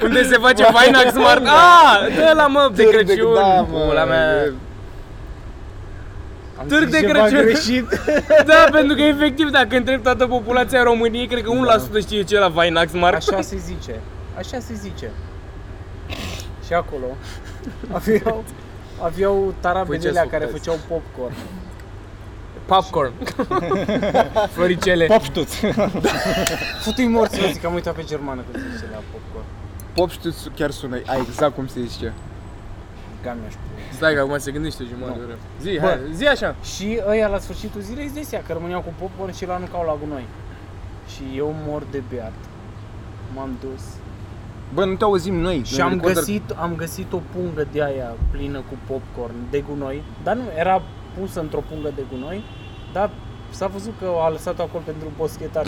Unde se face Vainax Mart? Ah, dă ăla, mă, de Crăciun, pola mea. Târg de Crăciun. Da, pentru că efectiv, dacă întreb toată populația României, cred că unu la sută știe ce e la Vainax Mart. Așa se zice, așa se zice. Și acolo aveau, aveau tarabelele care făceau popcorn. Popcorn. Floricele. Popstuț. Futu-i morți, eu zic, am uitat pe germană că se zice la popcorn. Popstuț chiar sună, ai exact cum se zice. Gamea și pula. Stai că acum se gândește jumătate de oră. Zi, hai, zi așa. Și ăia la sfârșitul zilei îți dăsea că rămâneau cu popcorn și îl anuncau la gunoi. Și eu mor de beat. M-am dus. Bă, nu te auzim noi. Și am găsit, am găsit o pungă de aia plină cu popcorn de gunoi, dar nu, era pusă într-o pungă de gunoi, dar s-a văzut că a lăsat-o acolo pentru boschetar.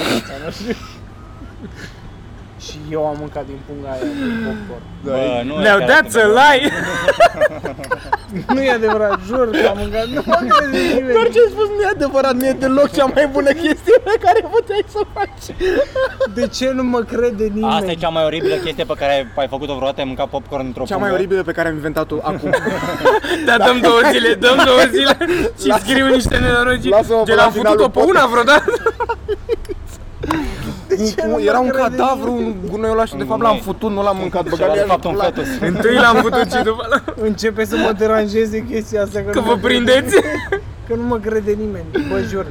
Și eu am mâncat din punga aia din popcorn. Bă, nu no, that's a lie! Nu e adevărat, jur că am mâncat, nu mă crezi nimeni. Doar ce ai spus nu e adevărat, nu e deloc cea mai bună chestie pe care puteai să o faci. De ce nu mă crede nimeni? Asta e cea mai oribilă chestie pe care ai făcut-o vreodată, ai mâncat popcorn într-o pungă? Cea mai oribilă pe care am inventat-o acum. Da, dăm două zile, dăm două zile și las, scriu niște nenorocii. Gen, am făcut-o pe una vreodată. Un, era un cadavru, un gunoiul ăla și de fapt l-am futut, nu l-am mâncat, băgat de fapt un fetus. Întâi l-am futut și după ăla. Începe să mă deranjeze chestia asta că, că vă prindeți? Crede, că nu mă crede nimeni, vă jur.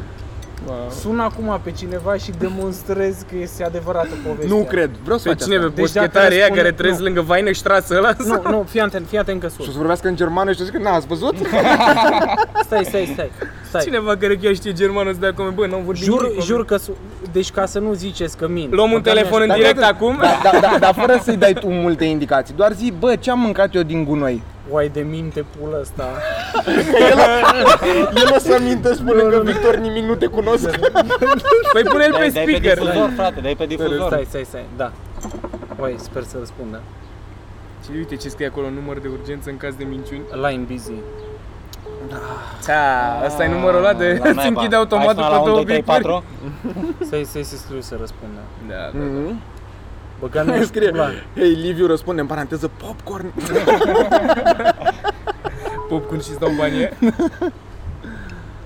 Wow. Sun acum pe cineva și demonstrez că este adevărată povestea. Nu cred, vreau să faci asta. Pe cine, pe boschetarea aia care trăiesc lângă Weinstraße ăla? Nu, nu, fii atent, fii atent că sunt. Și o să vorbească în germană și o să zică, n-ați văzut? Stai, stai, stai. stai. Cineva care chiar știe germană să dea comentarii, bă, n-am vorbit jur, nimic. Jur că, deci ca să nu ziceți că mint. Luăm un telefon în direct acum? Da, da, da, dar fără să-i dai tu multe indicații, doar zi, bă, ce-am mâncat eu din gunoi? Uai de minte pula asta. el, el o să minte, spune că Victor nimic nu te cunosc. Păi pune-l pe speaker. Dai pe difuzor, frate, dai pe difuzor. Stai, stai, stai, da. Uai, sper să răspundă. Și uite ce scrie acolo, număr de urgență în caz de minciuni. Line busy. Da, asta e numărul ăla de îți închide automat după două obiecturi. Stai, stai, să scriu să răspundă. Da, da, da. Băgam eu scrie, hei Liviu răspunde în paranteză, popcorn. Popcorn și-ți dau banii.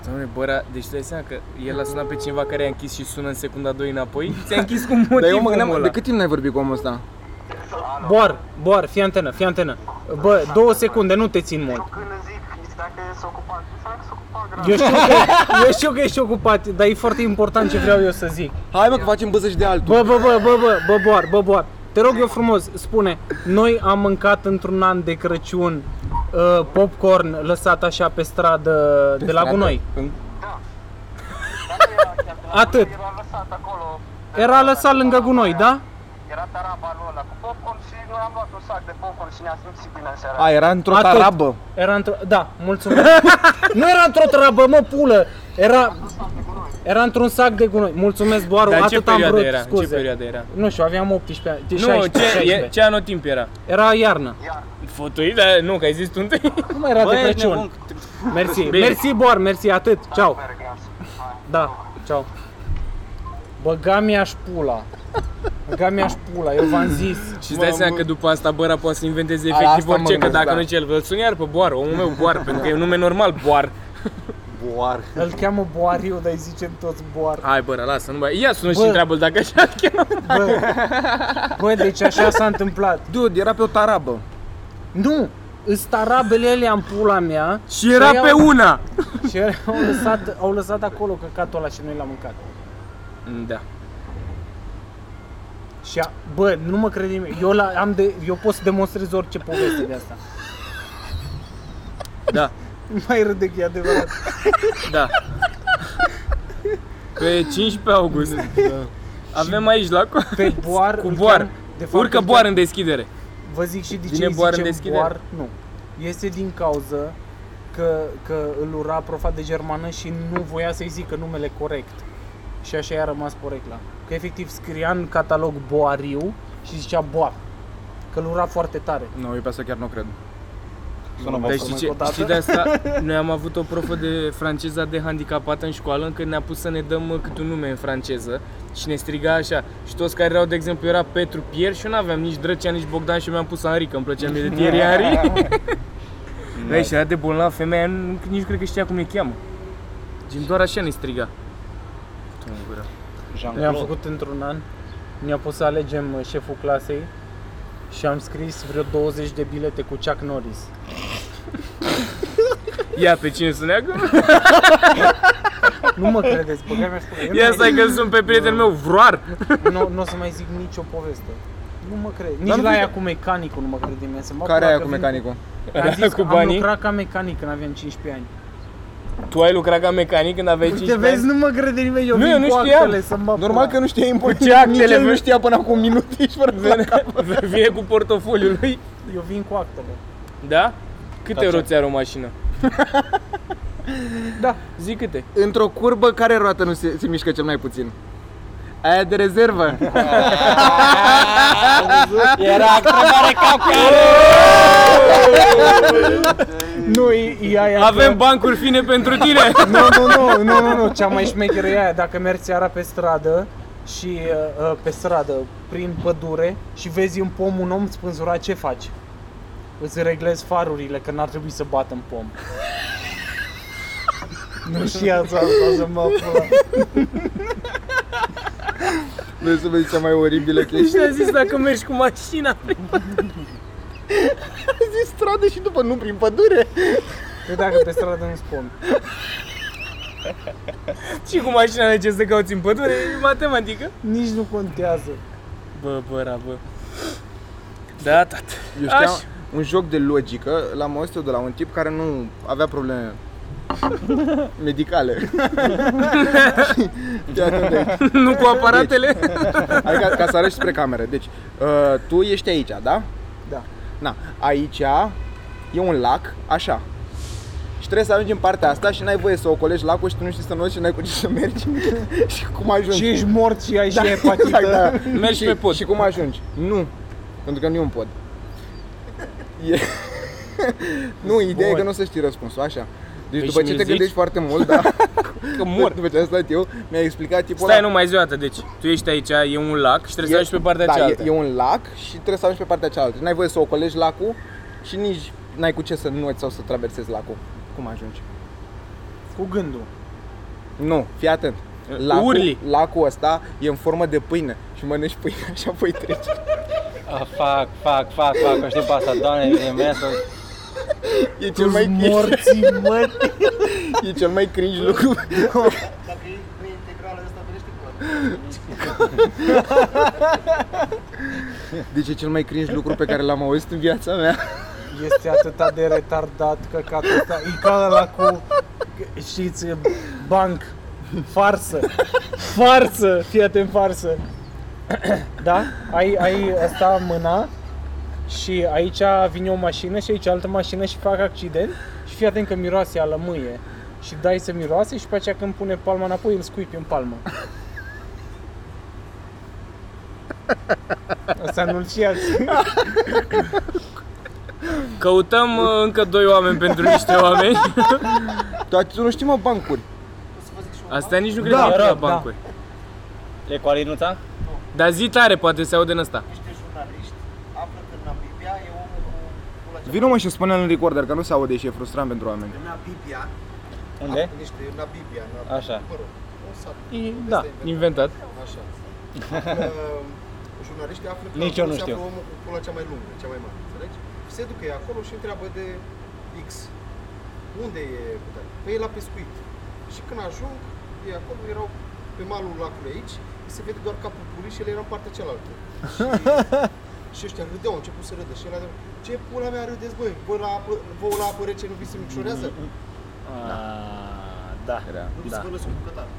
Doamne, bă, deci dai seama că el a sunat pe cineva care i-a închis și sună în secunda doi înapoi. Ți-a închis cu motivul. Dar eu mă gândeam, de cât timp n-ai vorbit cu omul ăsta? Boar, boar, fii antenă, fii antenă. Bă, două secunde, nu te țin mult. Dacă ești ocupat, s-a ocupat grav. Eu știu că, eu știu că ești ocupat, dar e foarte important ce vreau eu să zic. Hai mă că facem băzăși de altul. Bă, bă, bă, bă, bă, bă, boar, bă, boar. Te rog eu frumos, spune, noi am mâncat într-un an de Crăciun uh, popcorn lăsat așa pe stradă de, de la gunoi. Da. Atât. Era lăsat acolo. Era lăsat lângă gunoi, da? Era tarabanul ăla cu popcorn și noi am luat un sac de popcorn și ne-a simțit bine în seara. A, era într-o Atât. tarabă? Era într-o... Da, mulțumesc. Nu era într-o tarabă, mă, pulă! Era... Era într-un sac de gunoi. Mulțumesc, Boaru, atât am vrut, era? Scuze. Ce perioadă era? Nu știu, aveam optsprezece, șaisprezece. Nu, șaisprezece. Ce, ce anotimp era? Era iarnă. Iarnă. Fotoi, dar nu, că ai zis tu întâi. Cum era Bă, de Crăciun? Mersi, mersi, Boar, mersi, atât, ceau. Da, ceau. Băga mi-aș pula. Băga mi-aș pula, eu v-am zis. Și-ți dai seama că după asta Băra poate să inventeze efectiv orice, că dacă nu cel îl sun iar pe Boar, omul meu Boar, pentru că e un nume normal, Boar. Boar. Îl cheamă Boariu, dar îi zicem toți Boar. Hai Băra, lasă, nu mai... Ia sună și întreabă-l dacă așa îl cheamă. Bă. Bă, deci așa s-a întâmplat. Dude, era pe o tarabă. Nu, îs tarabele alea în pula mea. Și era pe una. Și au lăsat, au lăsat acolo căcatul ăla și noi l-am mâncat. Da. Și a, bă, nu mă crede, eu la, am de eu pot să demonstrez orice poveste de asta. Da. Mai râde că e adevărat. Da. Pe cincisprezece august. Da. Avem aici la pe Boar, cu Boar. Urcă Boar în deschidere. Vă zic și de ce Boar în deschidere. Boar, nu. Este din cauza că că îl ura profa de germană și nu voia să-i zică numele corect. Și așa i-a rămas porecla. Că efectiv scria în catalog Boariu și zicea Boar. Că îl ura foarte tare. Nu, e pe asta chiar nu cred. Dar știi ce, știi de asta? Noi am avut o profă de franceză de handicapată în școală, încât ne-a pus să ne dăm câte un nume în franceză. Și ne striga așa. Și toți care erau, de exemplu, era Petru, Pierre și eu n-aveam nici Drăcea, nici Bogdan și eu mi-am pus Henri, că îmi plăcea mie de Thierry Henri. Băi, și era de bolnav, femeia nici cred că știa cum ne cheamă. Gen doar așa ne striga. Jean-Claude. Ne-am făcut într-un an, ne-a pus să alegem șeful clasei și am scris vreo douăzeci de bilete cu Chuck Norris. Ia pe cine să neagă? Nu mă credeți, băgă mi-aș spune. Ia stai că sunt pe prietenul meu, Vroar. Nu, nu o să mai zic nicio poveste. Nu mă cred. Nici Dar la aia cu mecanicul nu mă cred dimineața. Care aia cu mecanicul? Am zis că am lucrat ca mecanic când aveam cincisprezece ani. Tu ai lucrat ca mecanic când aveai cincisprezece ani? Uite, vezi, nu mă crede nimeni, eu vin cu actele să mă... Normal că nu știa important, nici el nu știa până acum minute și fără la capăt. Vine cu portofoliul lui. Eu vin cu actele. Da? Câte roți are o mașină? Da. Zic câte. Într-o curbă, care roată nu se, se mișcă cel mai puțin? Aia de rezervă. Era întrebare capcană. Nu, e, e aia. Avem că... bancuri fine pentru tine. Nu, nu, nu, nu, nu, nu, cea mai șmecheră e aia. Dacă mergi seara pe stradă și uh, pe stradă, prin pădure și vezi în pom un om spânzurat, ce faci? Îți reglezi farurile, că n-ar trebui să bat în pom. Nu știa asta, să mă apă. Vrei să vezi cea mai oribilă chestie? Și a zis dacă mergi cu mașina prin pădure. A zis stradă și după nu prin pădure. Păi dacă pe stradă nu spun. Și cu mașina de ce să cauți în pădure? E matematică? Nici nu contează. Bă, bă, bă. Da, tată. Eu știam Aș... un joc de logică, l-am auzit de la un tip care nu avea probleme medicale. Nu cu aparatele? Deci, adică ca să arăți spre cameră. Deci, uh, tu ești aici, da? Da. Na, aici e un lac, așa. Și trebuie să ajungi în partea asta și n-ai voie să ocolești lacul și tu nu știi să noți și n-ai cu ce să mergi. Și cum ajungi? Și ești mort și ai da, și hepatită. Exact, da. Mergi și, pe pod. Și cum ajungi? Nu. Pentru că nu e un pod. E... nu, ideea Bun. e că nu o să știi răspunsul, așa. Deci păi după ce te gândești foarte mult, da. Că mor. După ce am stat eu, mi-a explicat tipul ăla. Stai, nu mai zi o dată, deci tu ești aici, e un lac și trebuie e, să ajungi pe partea da, cealaltă. Da, e, e un lac și trebuie să ajungi pe partea cealaltă. N-ai voie să ocolești lacul și nici n-ai cu ce să nuți sau să traversezi lacul. Cum ajungi? Cu gândul. Nu, fii atent. Lacul, Urli. Lacul ăsta e în formă de pâine și mănânci pâine și apoi treci. Ah, fac, fac, fac, fac, că știu pe asta, doamne, e mea să... E cel mai morții, mă. E cel mai cringe lucru. Dacă e integrală asta vedește cu. Deci e cel mai cringe lucru pe care l-am auzit în viața mea. Este atât de retardat căcatul ăsta. E ca ăla cu, știți, banc, farsă, farsă, fii atent, farsă. Da? Ai, ai asta în mâna și aici vine o mașină și aici altă mașină și fac accident și fii atent că miroase a lămâie și dai să miroase și pe aceea când pune palma înapoi îl scuipi în palmă. Asta nu-l știați. Căutăm încă doi oameni pentru niște oameni. Dar tu nu știi, mă, bancuri. Astea nici nu cred că erau bancuri. E cu Alinuța? Dar zi tare, poate se aude în ăsta. Niște jurnaliști află că Namibia e omul cu pula cea. Vino mă și spune în recorder că nu se aude și e frustrant pentru oameni. Namibia. Unde? Niște Namibia. Așa. Un sat. Da, inventat. Așa. Jurnaliștii află că nici eu nu știu. Omul cu pula cea mai lungă, cea mai mare, înțelegi? Se ducă ei acolo și întreabă de X. Unde e? Păi e la pescuit. Și când ajung, ei acolo erau pe malul lacului aici. Se vede doar capul purii și el era în partea cealaltă. Și, și ăștia râdeau, au început să râdă și el a zis: ce pula mea râdeți voi? Bă, la apă, vouă la apă rece nu vi se micșorează? Da. Da. Era. Nu da. Vă lăsă cu bucătarul.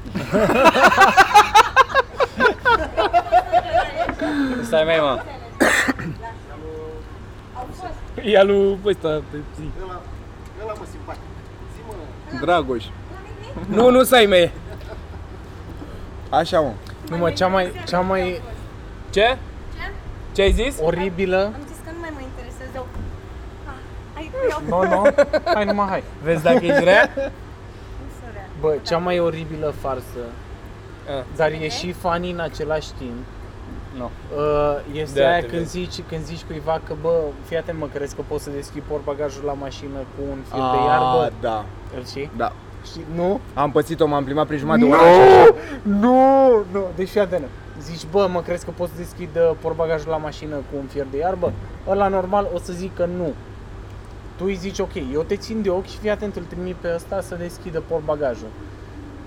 Stai mai, mă. Ia lui ăsta pe zi. Ăla, ăla mă simpatic. Zi, mă. Dragoș. Nu, nu, stai mai. Așa, mă. Nu mă, cea mai, cea mai... Ce? Ce? Ce ai zis? Oribilă. Am zis că nu mai mă interesează. Ah, hai, iau. Nu, no, nu, no. Hai numai, hai. Vezi dacă ești rea? Nu sunt rea. Bă, cea mai oribilă farsă, a. dar e și funny în același timp. Nu. No. Este de aia când vezi. zici, când zici cuiva că, bă, fii atent, mă, crezi că poți să deschizi portbagajul la mașină cu un fir de iarbă? Da. Îl știi? Da. Și nu? Am pățit-o, m-am plimbat prin jumătate de oră. Nu! Nu! Nu! Deci fii atenă. Zici, bă, mă, crezi că pot să deschid portbagajul la mașină cu un fier de iarbă? Ăla normal o să zic că nu. Tu îi zici, ok, eu te țin de ochi și fii atent, îl trimit pe ăsta să deschidă portbagajul.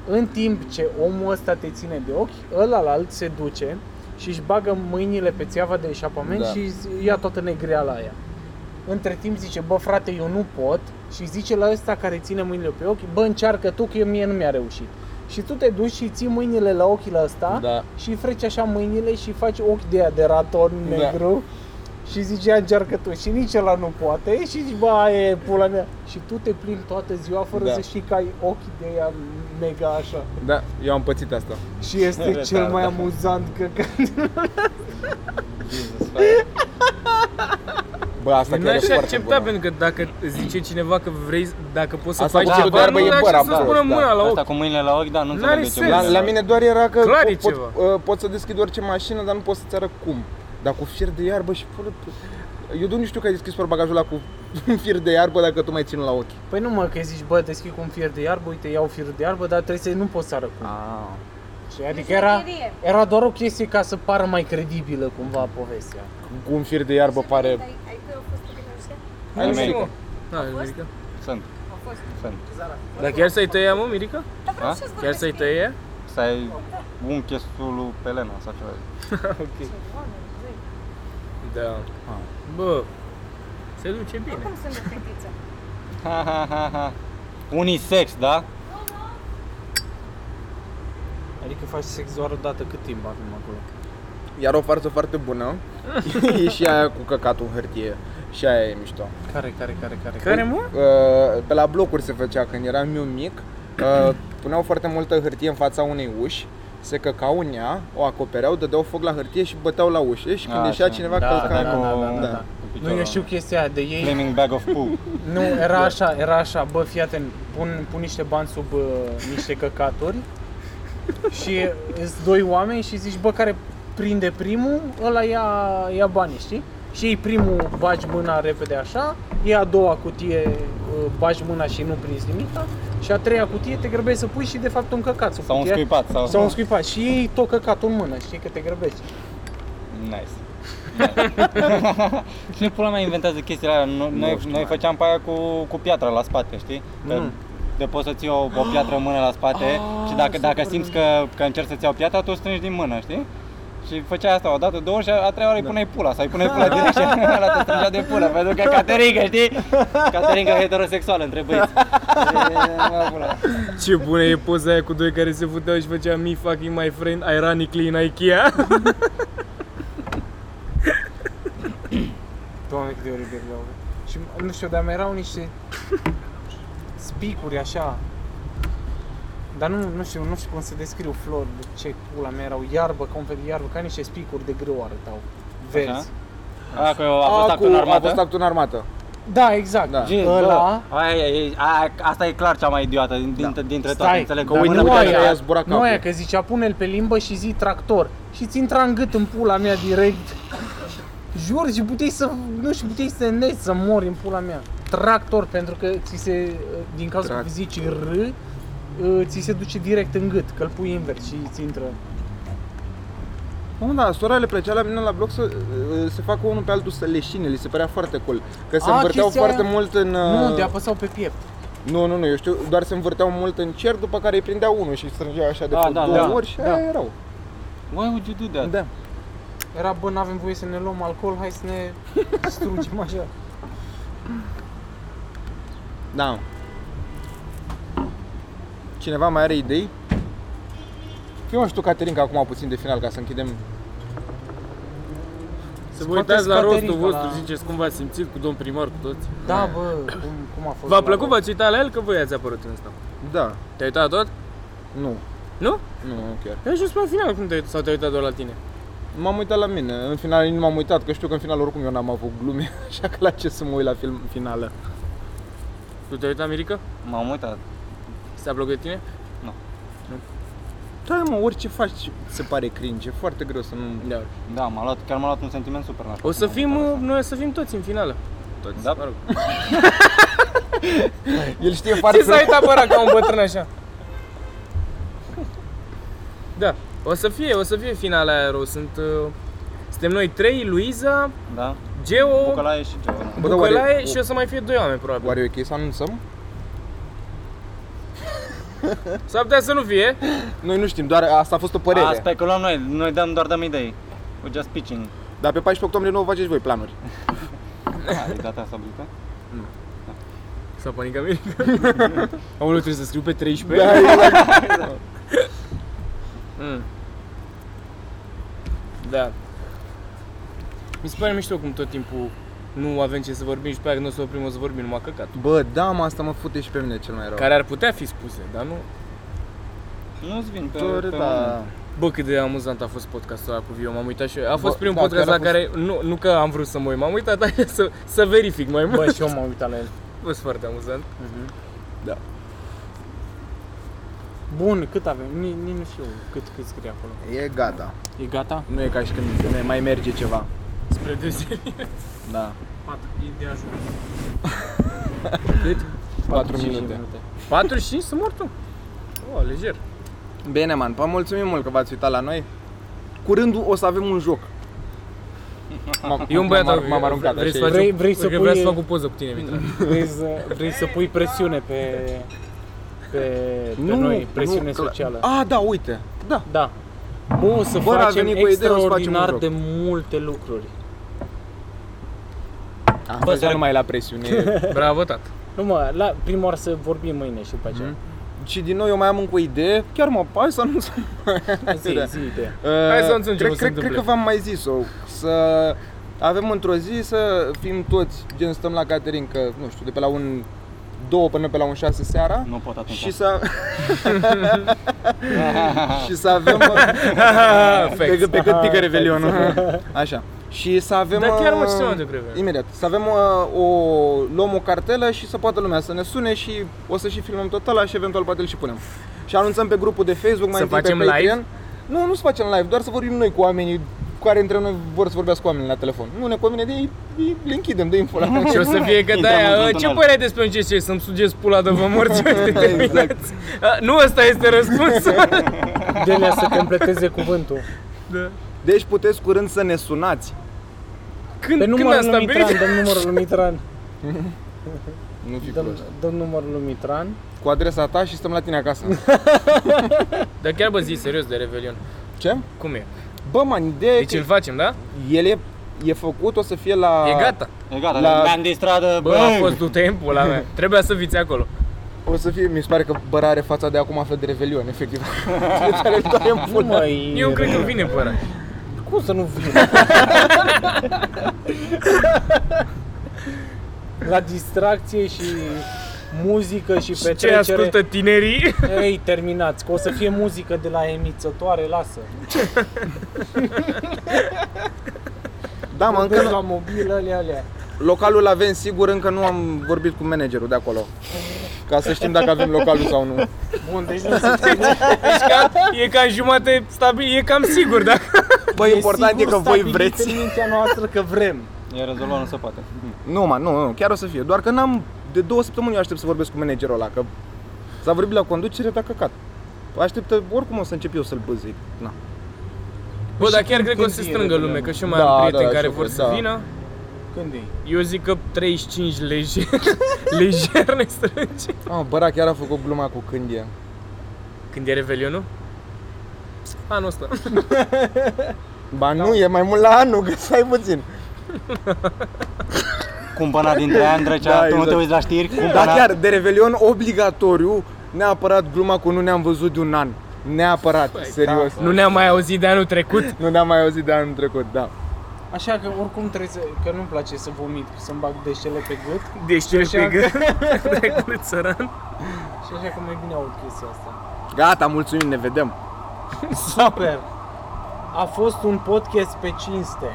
În timp ce omul ăsta te ține de ochi, ălalalt se duce și își bagă mâinile pe țeava de eșapament da. și ia toată negreala aia. Între timp zice, bă, frate, eu nu pot. Și zice la ăsta care ține mâinile pe ochi, bă, încearcă tu, că mie nu mi-a reușit. Și tu te duci și ții mâinile la ochii la ăsta da. și freci așa mâinile și faci ochi de aia de raton negru da. și zici, ia, încearcă tu. Și nici ăla nu poate și zici, bă, e pula mea. Și tu te plimbi toată ziua fără da. să știi că ai ochi de aia mega așa. Da, eu am pățit asta. Și este Retar, cel mai da. amuzant că... Jesus, bă, asta chiar e foarte bună. Nu aș accepta, pentru că dacă zice cineva că vrei, dacă poți să asta faci ceva, da, nu aș să spună mâna da. la ochi. Asta cu mâinile la ochi, da, nu înțeleg de ce. La, la mine doar era că Clar pot, pot, pot să deschid orice mașină, dar nu pot să-ți arăt cum. Dar cu fier de iarbă și pula... Eu nu știu că ai deschis portbagajul ăla cu un fier de iarbă dacă tu mai țin la ochi. Păi nu, mă, că zici, bă, deschid cu un fier de iarbă, uite, iau fier de iarbă, dar trebuie să nu poți să arăt cum. Ah. Adică era, era doar o chestie ca să pară mai credibilă cumva povestea. Cu un fier de iarbă pare... Ai Mirica? Da, ai Mirica? Sunt. Sunt. Dar chiar să-i tăia, mă, Mirica? Da? Chiar să-i tăia? Să-i unche lui Pelena sau ceva. Ok. Da. Bă, se duce bine. Cum sunt de fetiță? Ha, ha, ha, ha. Unisex, da? Adică faci sex doar o dată, cât timp avem acolo? Iar o farță foarte bună e și aia cu căcatul în hârtie. Și aia e mișto. Care, care, care, care? Care, mă? Uh, pe la blocuri se făcea, când eram eu mic. Uh, puneau foarte multă hârtie în fața unei uși, se căcau în ea, o acopereau, dădeau foc la hârtie și băteau la ușă și când ieșea cineva da, călca da, da, cu... Da, da, da, da. Nu, eu știu chestia aia de ei... Flaming bag of poo. Nu, era așa, era așa, bă, fii atent, pun, pun niște bani sub uh, niște căcaturi și sunt doi oameni și zici, bă, care prinde primul, ăla ia, ia banii, știi? Și ei primul bagi mâna repede așa, ia a doua cutie, bagi mâna și nu prinzi nimica. Și a treia cutie te grăbești să pui și de fapt un căcat sub sau cutia. Un scuipat, sau... sau un scuipat și ei tot căcatul în mână, știi că te grăbești. Nice. Cine pula mea inventează chestiile alea? Noi, noi, noi făceam pe aia cu, cu piatra la spate, știi? Că mm. de poți să-ți iau o, o piatră în mână la spate oh, și dacă, dacă simți că, că încerci să-ți iau piatra, tu o strângi din mână, știi? Și făcea asta o dată, două și a treia oară îi puneai pula, sau îi puneai pula direct și ăla te strângea de pula, pentru că Caterinca, știi? Caterinca heterosexuală, între băieți. Ce bună e poza aia cu doi care se futeau și făcea me fucking my friend, ironically in Ikea. Doamne, cât de oribil le-au. Și nu știu, dar mai erau niște spicuri așa. Dar nu, nu știu, nu știu cum să descriu flori, ce pula mea erau, iarbă, ca un fel de iarbă, ca niște spicuri de grâu arătau, verzi. Aia cu a fost actul în armată? Da, exact. Da. Gen, ăla... Aia, aia, aia, asta e clar cea mai idiotă din, da. dintre toate, înțeleg, că o nu aia, aia zbura capul. Nu aia, că zicea, pune-l pe limbă și zi tractor și ți intra în gât în pula mea direct. Jur și puteai să, nu știu, puteai să nezi, să mori în pula mea. Tractor, pentru că ți se, din cauza că zici R, ți se duce direct în gât, că îl pui invers și ți intră. Nu, da, sora le plăcea la mine la bloc să se facă unul pe altul să leșine, li se părea foarte cool, că se A, învârteau foarte aia... mult în... Nu, te apăsau pe piept. Nu, nu, nu, eu știu, doar se învârteau mult în cer, după care îi prindeau unul și îi strângeau așa de A, da, două da, ori și da. aia erau. Why would you do that? Da. Era, bă, n-avem voie să ne luăm alcool, hai să ne strugim așa. Da. Cineva mai are idei? Fii-mă și tu, Caterinca, acum puțin de final, ca să închidem. Să vă uitați la rostul vostru, la... ziceți cum v-ați simțit cu domn primar, cu toți. Da, bă, cum, cum a fost? V-a plăcut, v-ați uitat la el, că voi ați apărut în ăsta? Da. Te-ai uitat tot? Nu. Nu? Nu, nu chiar. Te-ai ajuns la final, cum te-ai sau te-ai uitat doar la tine? M-am uitat la mine, în final nu m-am uitat, că știu că în final oricum eu n-am avut glume, așa că la ce să mă uit la film finală. Tu te-ai uitat, Mirica? M-am uitat. Ți-a plăcut de tine? Nu. Nu? Da, mă, orice faci se pare cringe, e foarte greu să nu... Da, da m-a luat, chiar m-a luat un sentiment super naș. O să fim, noi o să fim toți în finală. Toți, da? Mă rog. El știe foarte... Ce s-a uitat părat ca un bătrân așa? Da, o să fie, o să fie finala aia rău, sunt... Uh, suntem noi trei, Luiza, da. Geo, Bucălaie și Geo. Bă, Bucălaie oare, și o să mai fie doi oameni, probabil. Oare e ok să anunțăm? S-ar putea să nu fie. Noi nu știm, doar asta a fost o părere. A, speculăm noi, noi dăm doar dăm idei. We're just pitching. Dar pe paisprezece octombrie nu vă faceți voi planuri. Ai data asta blică? Nu. Da. S-a panicat Mirica? Aoleu, trebuie să scriu pe treisprezece. Da, exact. Da. Mm. Da. Mi se pare mișto cum tot timpul nu avem ce să vorbim și pe aia când o să oprim o să vorbim numai căcat. Bă, da, mă, asta mă fute și pe mine cel mai rău. Care ar putea fi spuse, dar nu... Nu-ți vin pe... Doar, pe da. Bă, cât de amuzant a fost podcastul ăla cu Vio, m-am uitat și eu. A fost bă, primul da, podcast la care... Fost... Nu, nu că am vrut să mă uit, m-am uitat, dar să, să verific mai mult. Bă, și eu m-am uitat la el. A fost foarte amuzant. Uh-huh. Da. Bun, cât avem? Nici nu știu cât, cât scrie acolo. E gata. E gata? Nu e ca și când mai merge ceva. Spre dezilie. Da. patru, e de ajuns. Cât? patru minute. patruzeci și cinci, sunt mort tu. O, lejer. Bine, man, vă mulțumim mult că v-ați uitat la noi. Curând o să avem un joc. Eu un băiat m-am aruncat. Vrei să vrei, vrei să pui... Vrei să fac o poză cu tine, Mitra. Vrei să, vrei să pui presiune pe pe, pe nu, noi, presiune nu, socială. Ah, da, uite. Da. Da. Bă, o să bă, facem extraordinar de multe lucruri. Am văzut numai la presiune. Bravo, tată! Nu mă, la prima oară să vorbim mâine și după aceea. Mm-hmm. Și din nou eu mai am încă o idee, chiar mă, hai să anunțăm. Zi, da. zi, idee. Uh, hai să anunțăm ceva se întâmplă. Cred că v-am mai zis-o, să avem într-o zi să fim toți, gen stăm la catering, că nu știu, de pe la un... două până pe la un șase seara. Nu pot atunci. Și să și să avem pe cât pe cât pică revelionul. Așa. Și să avem Dar chiar mă știu unde cred. Imediat. Să avem o luăm o cartelă și să poată lumea să ne sune și o să și filmăm tot ăla și eventual poate îl și punem. Și anunțăm pe grupul de Facebook, mai întâi pe Patreon. Live? Nu, nu să facem live, doar să vorbim noi cu oamenii care între noi vor să vorbească cu oamenii la telefon. Nu ne convine, de-i le închidem, de info la telefon. Și o să fie că de-aia, ce părere despre un ce să-mi sugeți pula de vă morți, exact. Nu ăsta este răspunsul. De-aia să completeze cuvântul. Da. Deci puteți curând să ne sunați. Când, pe numărul când lui Mitran, dăm numărul lui Mitran. Nu fi dăm, dăm numărul lui Mitran. Cu adresa ta și stăm la tine acasă. Dar chiar bă zi serios de Revelion. Ce? Cum e? Bă, man, ideea deci îl facem, da? El e, e făcut, o să fie la... E gata. E gata, la... mi-am distradă, bă, bang. A fost du timpul la mea. Trebuia să fiți acolo. O să fie, mi se pare că Băra are fața de acum află de Revelion, efectiv. Măi, eu cred că vine Băra. Cum să nu vină? La distracție și... muzică și petrecere. Ce ascultă tinerii? Ei, terminați, că o să fie muzică de la emițătoare, lasă. Da, mă, încă la mobil, alea, alea. Localul avem sigur, încă nu am vorbit cu managerul de acolo. Ca să știm dacă avem localul sau nu. Bun, deci nu suntem. Deci ca, e cam jumate stabil, e cam sigur, da? Bă, e important e că voi vreți. E sigur stabilit în mintea noastră că vrem. E rezolvat, nu se poate. Nu, mă, nu, nu, chiar o să fie, doar că n-am... De două săptămâni eu aștept să vorbesc cu managerul ăla, că s-a vorbit la conducere, dar căcat. Așteptă, oricum o să încep eu să-l băzic, na. Bă, dar chiar cred că o să se strângă lume, lume, că și eu mai da, am prieteni da, care vor să da. vină. Când e? Eu zic că treizeci și cinci lejer, lejer ne strânge. Ah, Băra chiar a făcut gluma cu când e. Când e Revelionul? Anul ăsta. Ba nu, da. E mai mult la anul, că stai puțin. Cumpăna dintre ani trecea, da, tu exact. Nu te uiți la știri, cumpăna... Dar chiar, de Revelion obligatoriu, neapărat gluma cu nu ne-am văzut de un an. Neapărat, păi, serios. Da. Nu ne-am mai auzit de anul trecut? Nu ne-am mai auzit de anul trecut, da. Așa că oricum trebuie să... că nu-mi place să vomit, să-mi bag deștele pe gât. Deștele așa... pe gât? Dragul țăran. Și așa că mai bine aud chestia asta. Gata, mulțumim, ne vedem. Super! A fost un podcast pe cinste.